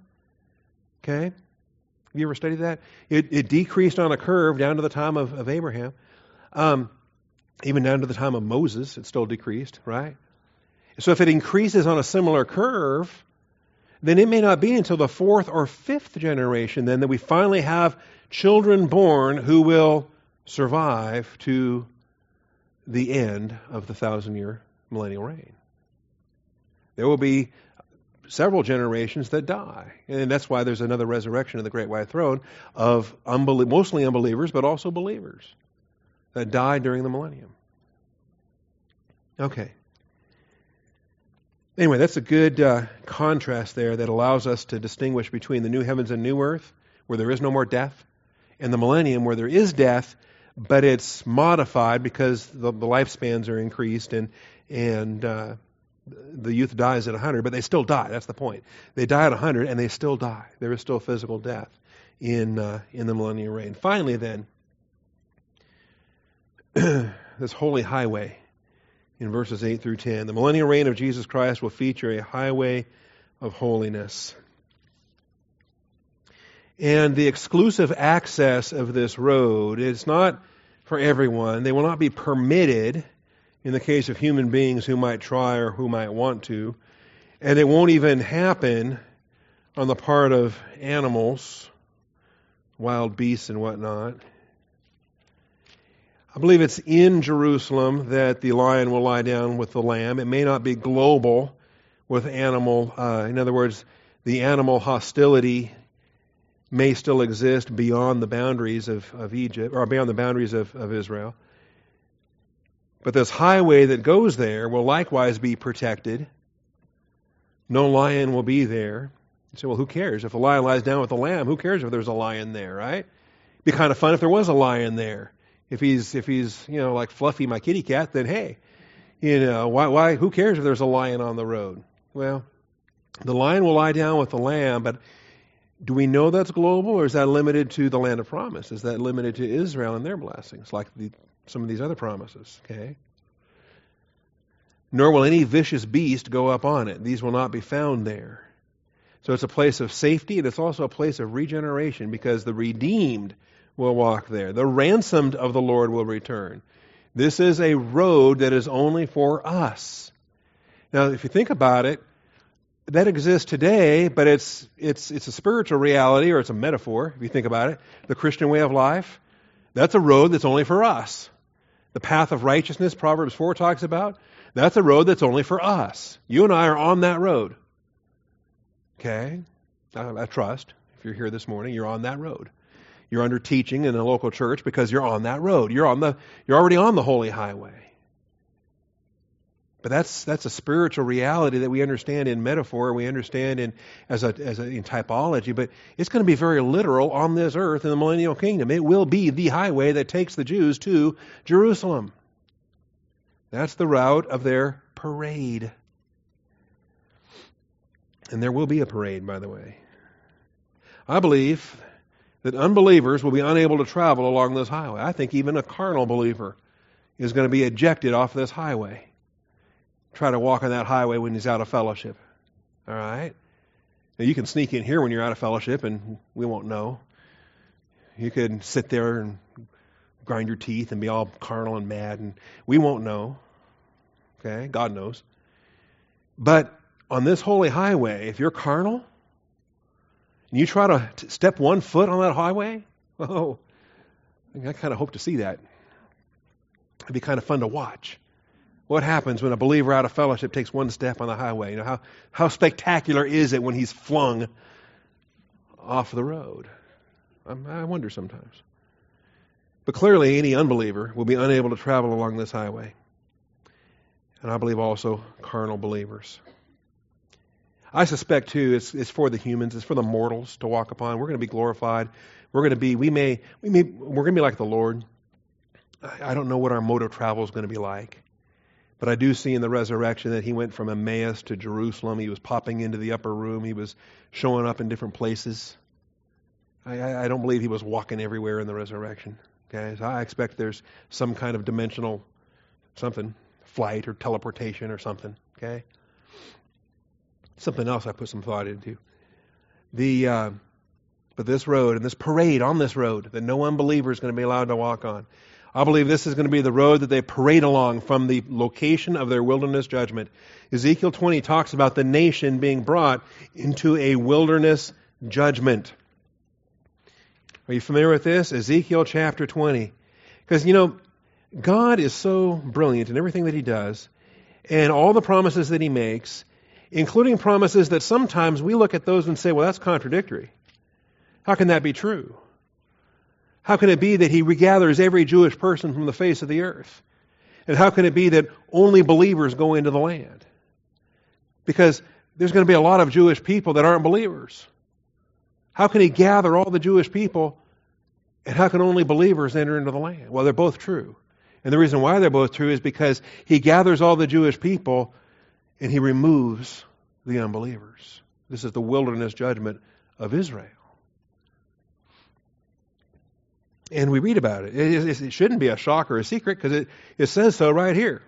Okay? Have you ever studied that? It decreased on a curve down to the time of Abraham. Even down to the time of Moses, it still decreased, right? So if it increases on a similar curve, then it may not be until the 4th or 5th generation then that we finally have children born who will survive to the end of the 1,000-year millennial reign. There will be several generations that die, and that's why there's another resurrection of the Great White Throne of mostly unbelievers, but also believers that died during the millennium. Okay. Anyway, that's a good contrast there that allows us to distinguish between the new heavens and new earth, where there is no more death, and the millennium, where there is death, but it's modified because the lifespans are increased and the youth dies at 100, but they still die. That's the point. They die at 100 and they still die. There is still physical death in the millennial reign. Finally, then, this holy highway in verses 8 through 10. The millennial reign of Jesus Christ will feature a highway of holiness. And the exclusive access of this road is not for everyone. They will not be permitted in the case of human beings who might try or who might want to. And it won't even happen on the part of animals, wild beasts and whatnot. I believe it's in Jerusalem that the lion will lie down with the lamb. It may not be global with animal. In other words, the animal hostility may still exist beyond the boundaries of Egypt, or beyond the boundaries of Israel. But this highway that goes there will likewise be protected. No lion will be there. You say, well, who cares? If a lion lies down with a lamb, who cares if there's a lion there, right? It'd be kind of fun if there was a lion there. If he's like Fluffy, my kitty cat, then hey, why? Who cares if there's a lion on the road? Well, the lion will lie down with the lamb, but do we know that's global, or is that limited to the land of promise? Is that limited to Israel and their blessings, like some of these other promises? Okay. Nor will any vicious beast go up on it. These will not be found there. So it's a place of safety, and it's also a place of regeneration, because the redeemed will walk there. The ransomed of the Lord will return. This is a road that is only for us. Now, if you think about it, that exists today, but it's a spiritual reality, or it's a metaphor, if you think about it. The Christian way of life, that's a road that's only for us. The path of righteousness, Proverbs 4 talks about, that's a road that's only for us. You and I are on that road. Okay? I trust, if you're here this morning, you're on that road. You're under teaching in a local church because you're on that road. You're already on the holy highway. But that's a spiritual reality that we understand in metaphor, we understand in typology, but it's going to be very literal on this earth in the millennial kingdom. It will be the highway that takes the Jews to Jerusalem. That's the route of their parade. And there will be a parade, by the way. I believe that unbelievers will be unable to travel along this highway. I think even a carnal believer is going to be ejected off this highway. Try to walk on that highway when he's out of fellowship. All right? Now, you can sneak in here when you're out of fellowship and we won't know. You could sit there and grind your teeth and be all carnal and mad and we won't know. Okay? God knows. But on this holy highway, if you're carnal and you try to step one foot on that highway, oh, I kind of hope to see that. It'd be kind of fun to watch. What happens when a believer out of fellowship takes one step on the highway? You know, how spectacular is it when he's flung off the road. I wonder sometimes. But clearly any unbeliever will be unable to travel along this highway. And I believe also carnal believers. I suspect too, it's for the humans, it's for the mortals to walk upon. We're going to be glorified. We're going to be, we're going to be like the Lord. I don't know what our mode of travel is going to be like. But I do see in the resurrection that he went from Emmaus to Jerusalem. He was popping into the upper room. He was showing up in different places. I don't believe he was walking everywhere in the resurrection. Okay, so I expect there's some kind of dimensional something, flight or teleportation or something. Okay, something else I put some thought into. But this road and this parade on this road that no unbeliever is going to be allowed to walk on. I believe this is going to be the road that they parade along from the location of their wilderness judgment. Ezekiel 20 talks about the nation being brought into a wilderness judgment. Are you familiar with this? Ezekiel chapter 20. Because, you know, God is so brilliant in everything that he does and all the promises that he makes, including promises that sometimes we look at those and say, well, that's contradictory. How can that be true? How can it be that he regathers every Jewish person from the face of the earth? And how can it be that only believers go into the land? Because there's going to be a lot of Jewish people that aren't believers. How can he gather all the Jewish people and how can only believers enter into the land? Well, they're both true. And the reason why they're both true is because he gathers all the Jewish people and he removes the unbelievers. This is the wilderness judgment of Israel. And we read about it. It shouldn't be a shock or a secret because it says so right here.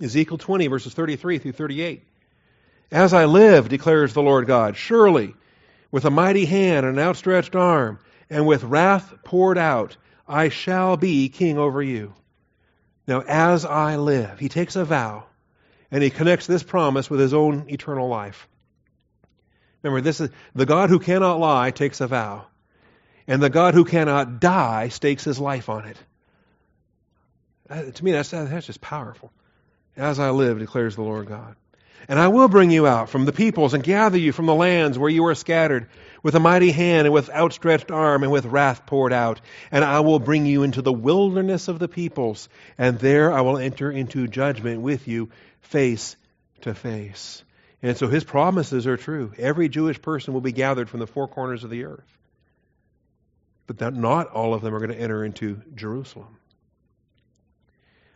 Ezekiel 20, verses 33 through 38. As I live, declares the Lord God, surely with a mighty hand and an outstretched arm and with wrath poured out, I shall be king over you. Now, as I live, he takes a vow and he connects this promise with his own eternal life. Remember, this is the God who cannot lie takes a vow. And the God who cannot die stakes his life on it. To me, that's just powerful. As I live, declares the Lord God. And I will bring you out from the peoples and gather you from the lands where you are scattered with a mighty hand and with outstretched arm and with wrath poured out. And I will bring you into the wilderness of the peoples. And there I will enter into judgment with you face to face. And so his promises are true. Every Jewish person will be gathered from the four corners of the earth. But that not all of them are going to enter into Jerusalem.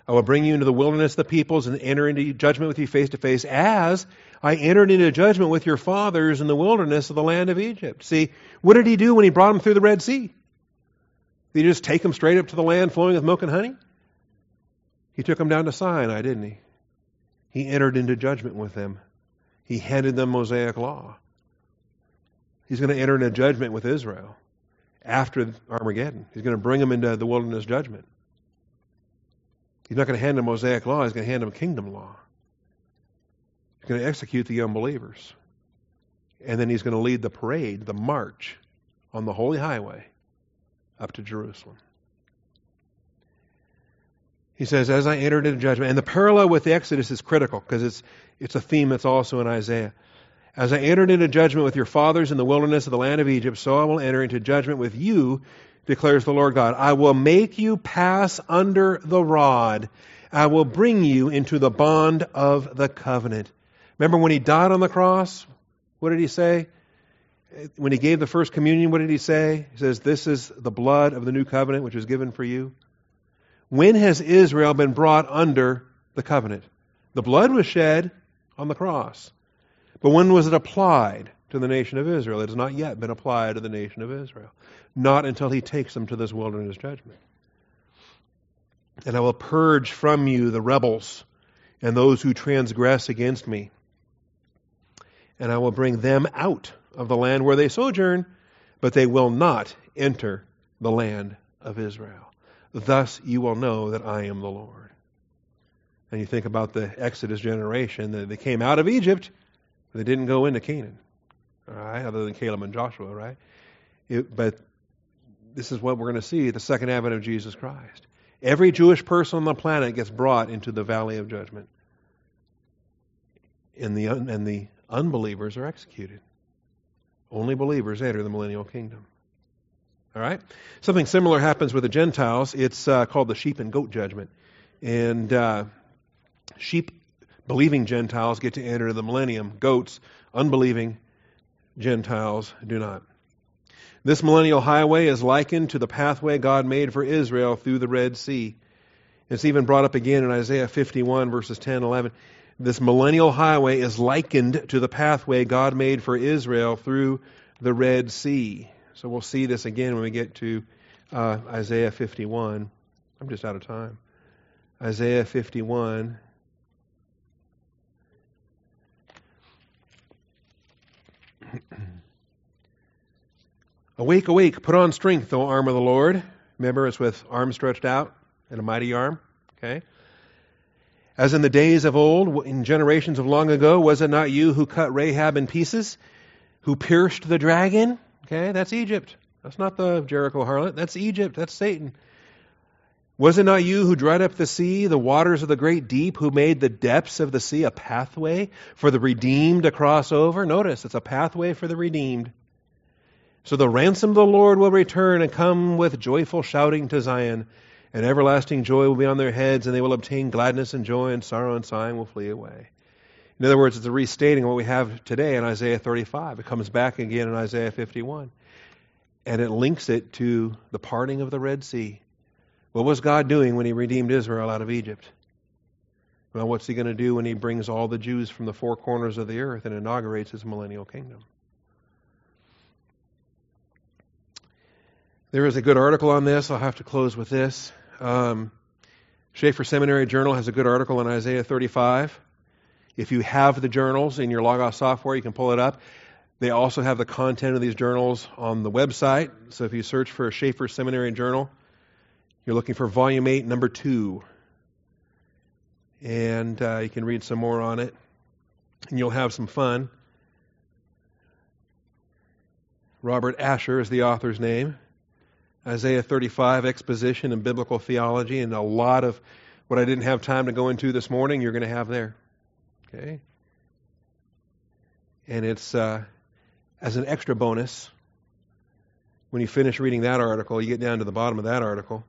I will bring you into the wilderness of the peoples and enter into judgment with you face to face as I entered into judgment with your fathers in the wilderness of the land of Egypt. See, what did he do when he brought them through the Red Sea? Did he just take them straight up to the land flowing with milk and honey? He took them down to Sinai, didn't he? He entered into judgment with them. He handed them Mosaic law. He's going to enter into judgment with Israel. After Armageddon. He's going to bring them into the wilderness judgment. He's not going to hand them Mosaic law. He's going to hand them kingdom law. He's going to execute the unbelievers. And then he's going to lead the parade, the march, on the holy highway up to Jerusalem. He says, as I entered into judgment. And the parallel with the Exodus is critical because it's a theme that's also in Isaiah. As I entered into judgment with your fathers in the wilderness of the land of Egypt, so I will enter into judgment with you, declares the Lord God. I will make you pass under the rod. I will bring you into the bond of the covenant. Remember when he died on the cross? What did he say? When he gave the first communion, what did he say? He says, this is the blood of the new covenant which is given for you. When has Israel been brought under the covenant? The blood was shed on the cross. But when was it applied to the nation of Israel? It has not yet been applied to the nation of Israel. Not until he takes them to this wilderness judgment. And I will purge from you the rebels and those who transgress against me. And I will bring them out of the land where they sojourn, but they will not enter the land of Israel. Thus you will know that I am the Lord. And you think about the Exodus generation that they came out of Egypt. They didn't go into Canaan, all right, other than Caleb and Joshua, right? But this is what we're going to see at the second advent of Jesus Christ. Every Jewish person on the planet gets brought into the valley of judgment. And the unbelievers are executed. Only believers enter the millennial kingdom. All right? Something similar happens with the Gentiles. It's called the sheep and goat judgment. And sheep-believing Gentiles get to enter the millennium. Goats, unbelieving Gentiles, do not. This millennial highway is likened to the pathway God made for Israel through the Red Sea. It's even brought up again in Isaiah 51, verses 10, 11. This millennial highway is likened to the pathway God made for Israel through the Red Sea. So we'll see this again when we get to Isaiah 51. I'm just out of time. Isaiah 51. Awake, awake, put on strength, O arm of the Lord. Remember, it's with arms stretched out and a mighty arm. Okay. As in the days of old, in generations of long ago, was it not you who cut Rahab in pieces, who pierced the dragon? Okay, that's Egypt. That's not the Jericho harlot. That's Egypt. That's Satan. Was it not you who dried up the sea, the waters of the great deep, who made the depths of the sea a pathway for the redeemed to cross over? Notice, it's a pathway for the redeemed. So the ransom of the Lord will return and come with joyful shouting to Zion, and everlasting joy will be on their heads, and they will obtain gladness and joy, and sorrow and sighing will flee away. In other words, it's a restating of what we have today in Isaiah 35. It comes back again in Isaiah 51. And it links it to the parting of the Red Sea. What was God doing when he redeemed Israel out of Egypt? Well, what's he going to do when he brings all the Jews from the four corners of the earth and inaugurates his millennial kingdom? There is a good article on this. I'll have to close with this. Schaefer Seminary Journal has a good article on Isaiah 35. If you have the journals in your Logos software, you can pull it up. They also have the content of these journals on the website. So if you search for Schaefer Seminary Journal, you're looking for Volume 8, Number 2. And you can read some more on it. And you'll have some fun. Robert Asher is the author's name. Isaiah 35, Exposition and Biblical Theology. And a lot of what I didn't have time to go into this morning, you're going to have there. Okay, and it's as an extra bonus, when you finish reading that article, you get down to the bottom of that article,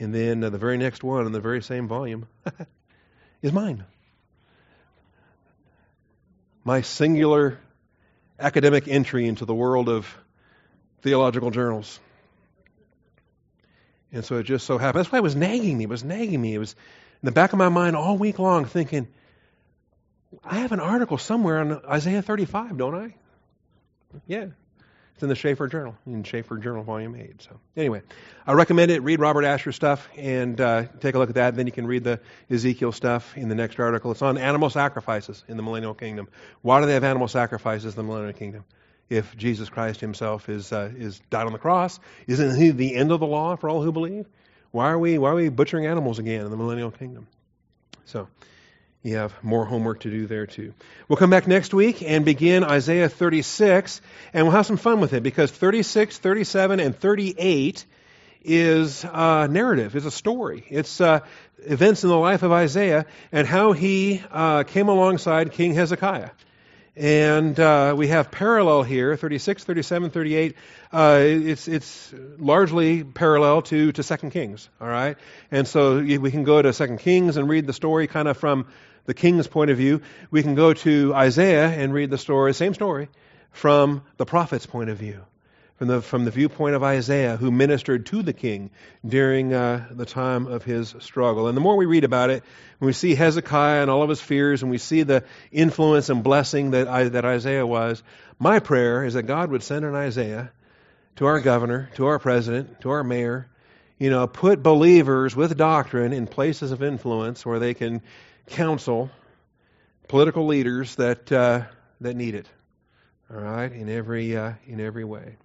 and then the very next one in the very same volume is mine. My singular academic entry into the world of theological journals. And so it just so happened. That's why it was nagging me. It was nagging me. It was in the back of my mind all week long thinking, I have an article somewhere on Isaiah 35, don't I? Yeah. It's in the Schaefer Journal, in Schaefer Journal Volume 8. So anyway, I recommend it. Read Robert Asher stuff and take a look at that. Then you can read the Ezekiel stuff in the next article. It's on animal sacrifices in the millennial kingdom. Why do they have animal sacrifices in the millennial kingdom? If Jesus Christ himself is died on the cross, isn't he the end of the law for all who believe? Why are we butchering animals again in the millennial kingdom? So you have more homework to do there too. We'll come back next week and begin Isaiah 36, and we'll have some fun with it, because 36, 37, and 38 is narrative. It's a story. It's events in the life of Isaiah and how he came alongside King Hezekiah. And we have parallel here, 36, 37, 38. It's largely parallel to 2 Kings, all right? And so we can go to 2 Kings and read the story kind of from the king's point of view. We can go to Isaiah and read the story, same story, from the prophet's point of view, from the viewpoint of Isaiah, who ministered to the king during the time of his struggle. And the more we read about it, when we see Hezekiah and all of his fears, and we see the influence and blessing that Isaiah was, my prayer is that God would send an Isaiah to our governor, to our president, to our mayor, put believers with doctrine in places of influence where they can counsel political leaders that need it, all right, in every way.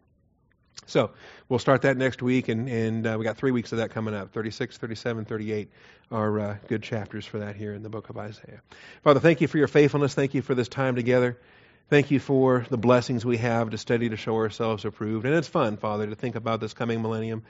So we'll start that next week, and we got 3 weeks of that coming up. 36, 37, 38 are good chapters for that here in the book of Isaiah. Father, thank you for your faithfulness. Thank you for this time together. Thank you for the blessings we have to study to show ourselves approved. And it's fun, Father, to think about this coming millennium.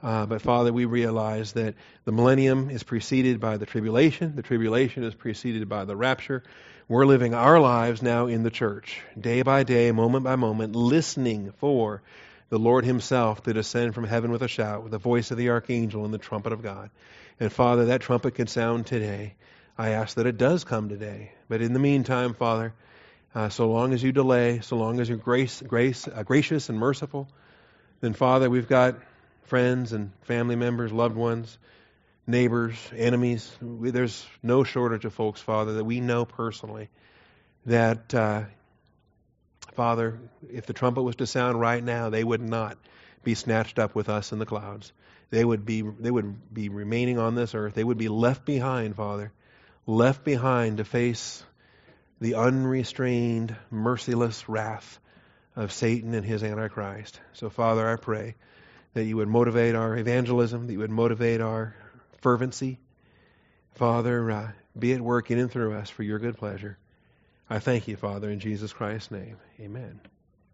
But, Father, we realize that the millennium is preceded by the tribulation. The tribulation is preceded by the rapture. We're living our lives now in the church, day by day, moment by moment, listening for the Lord himself to descend from heaven with a shout, with the voice of the archangel and the trumpet of God. And, Father, that trumpet could sound today. I ask that it does come today. But in the meantime, Father, so long as you delay, so long as you're gracious and merciful, then, Father, we've got friends and family members, loved ones, neighbors, enemies. There's no shortage of folks, Father, that we know personally that, Father, if the trumpet was to sound right now, they would not be snatched up with us in the clouds. They would be remaining on this earth. They would be left behind, Father, left behind to face the unrestrained, merciless wrath of Satan and his Antichrist. So, Father, I pray that you would motivate our evangelism, that you would motivate our fervency. Father, be at work in and through us for your good pleasure. I thank you, Father, in Jesus Christ's name. Amen.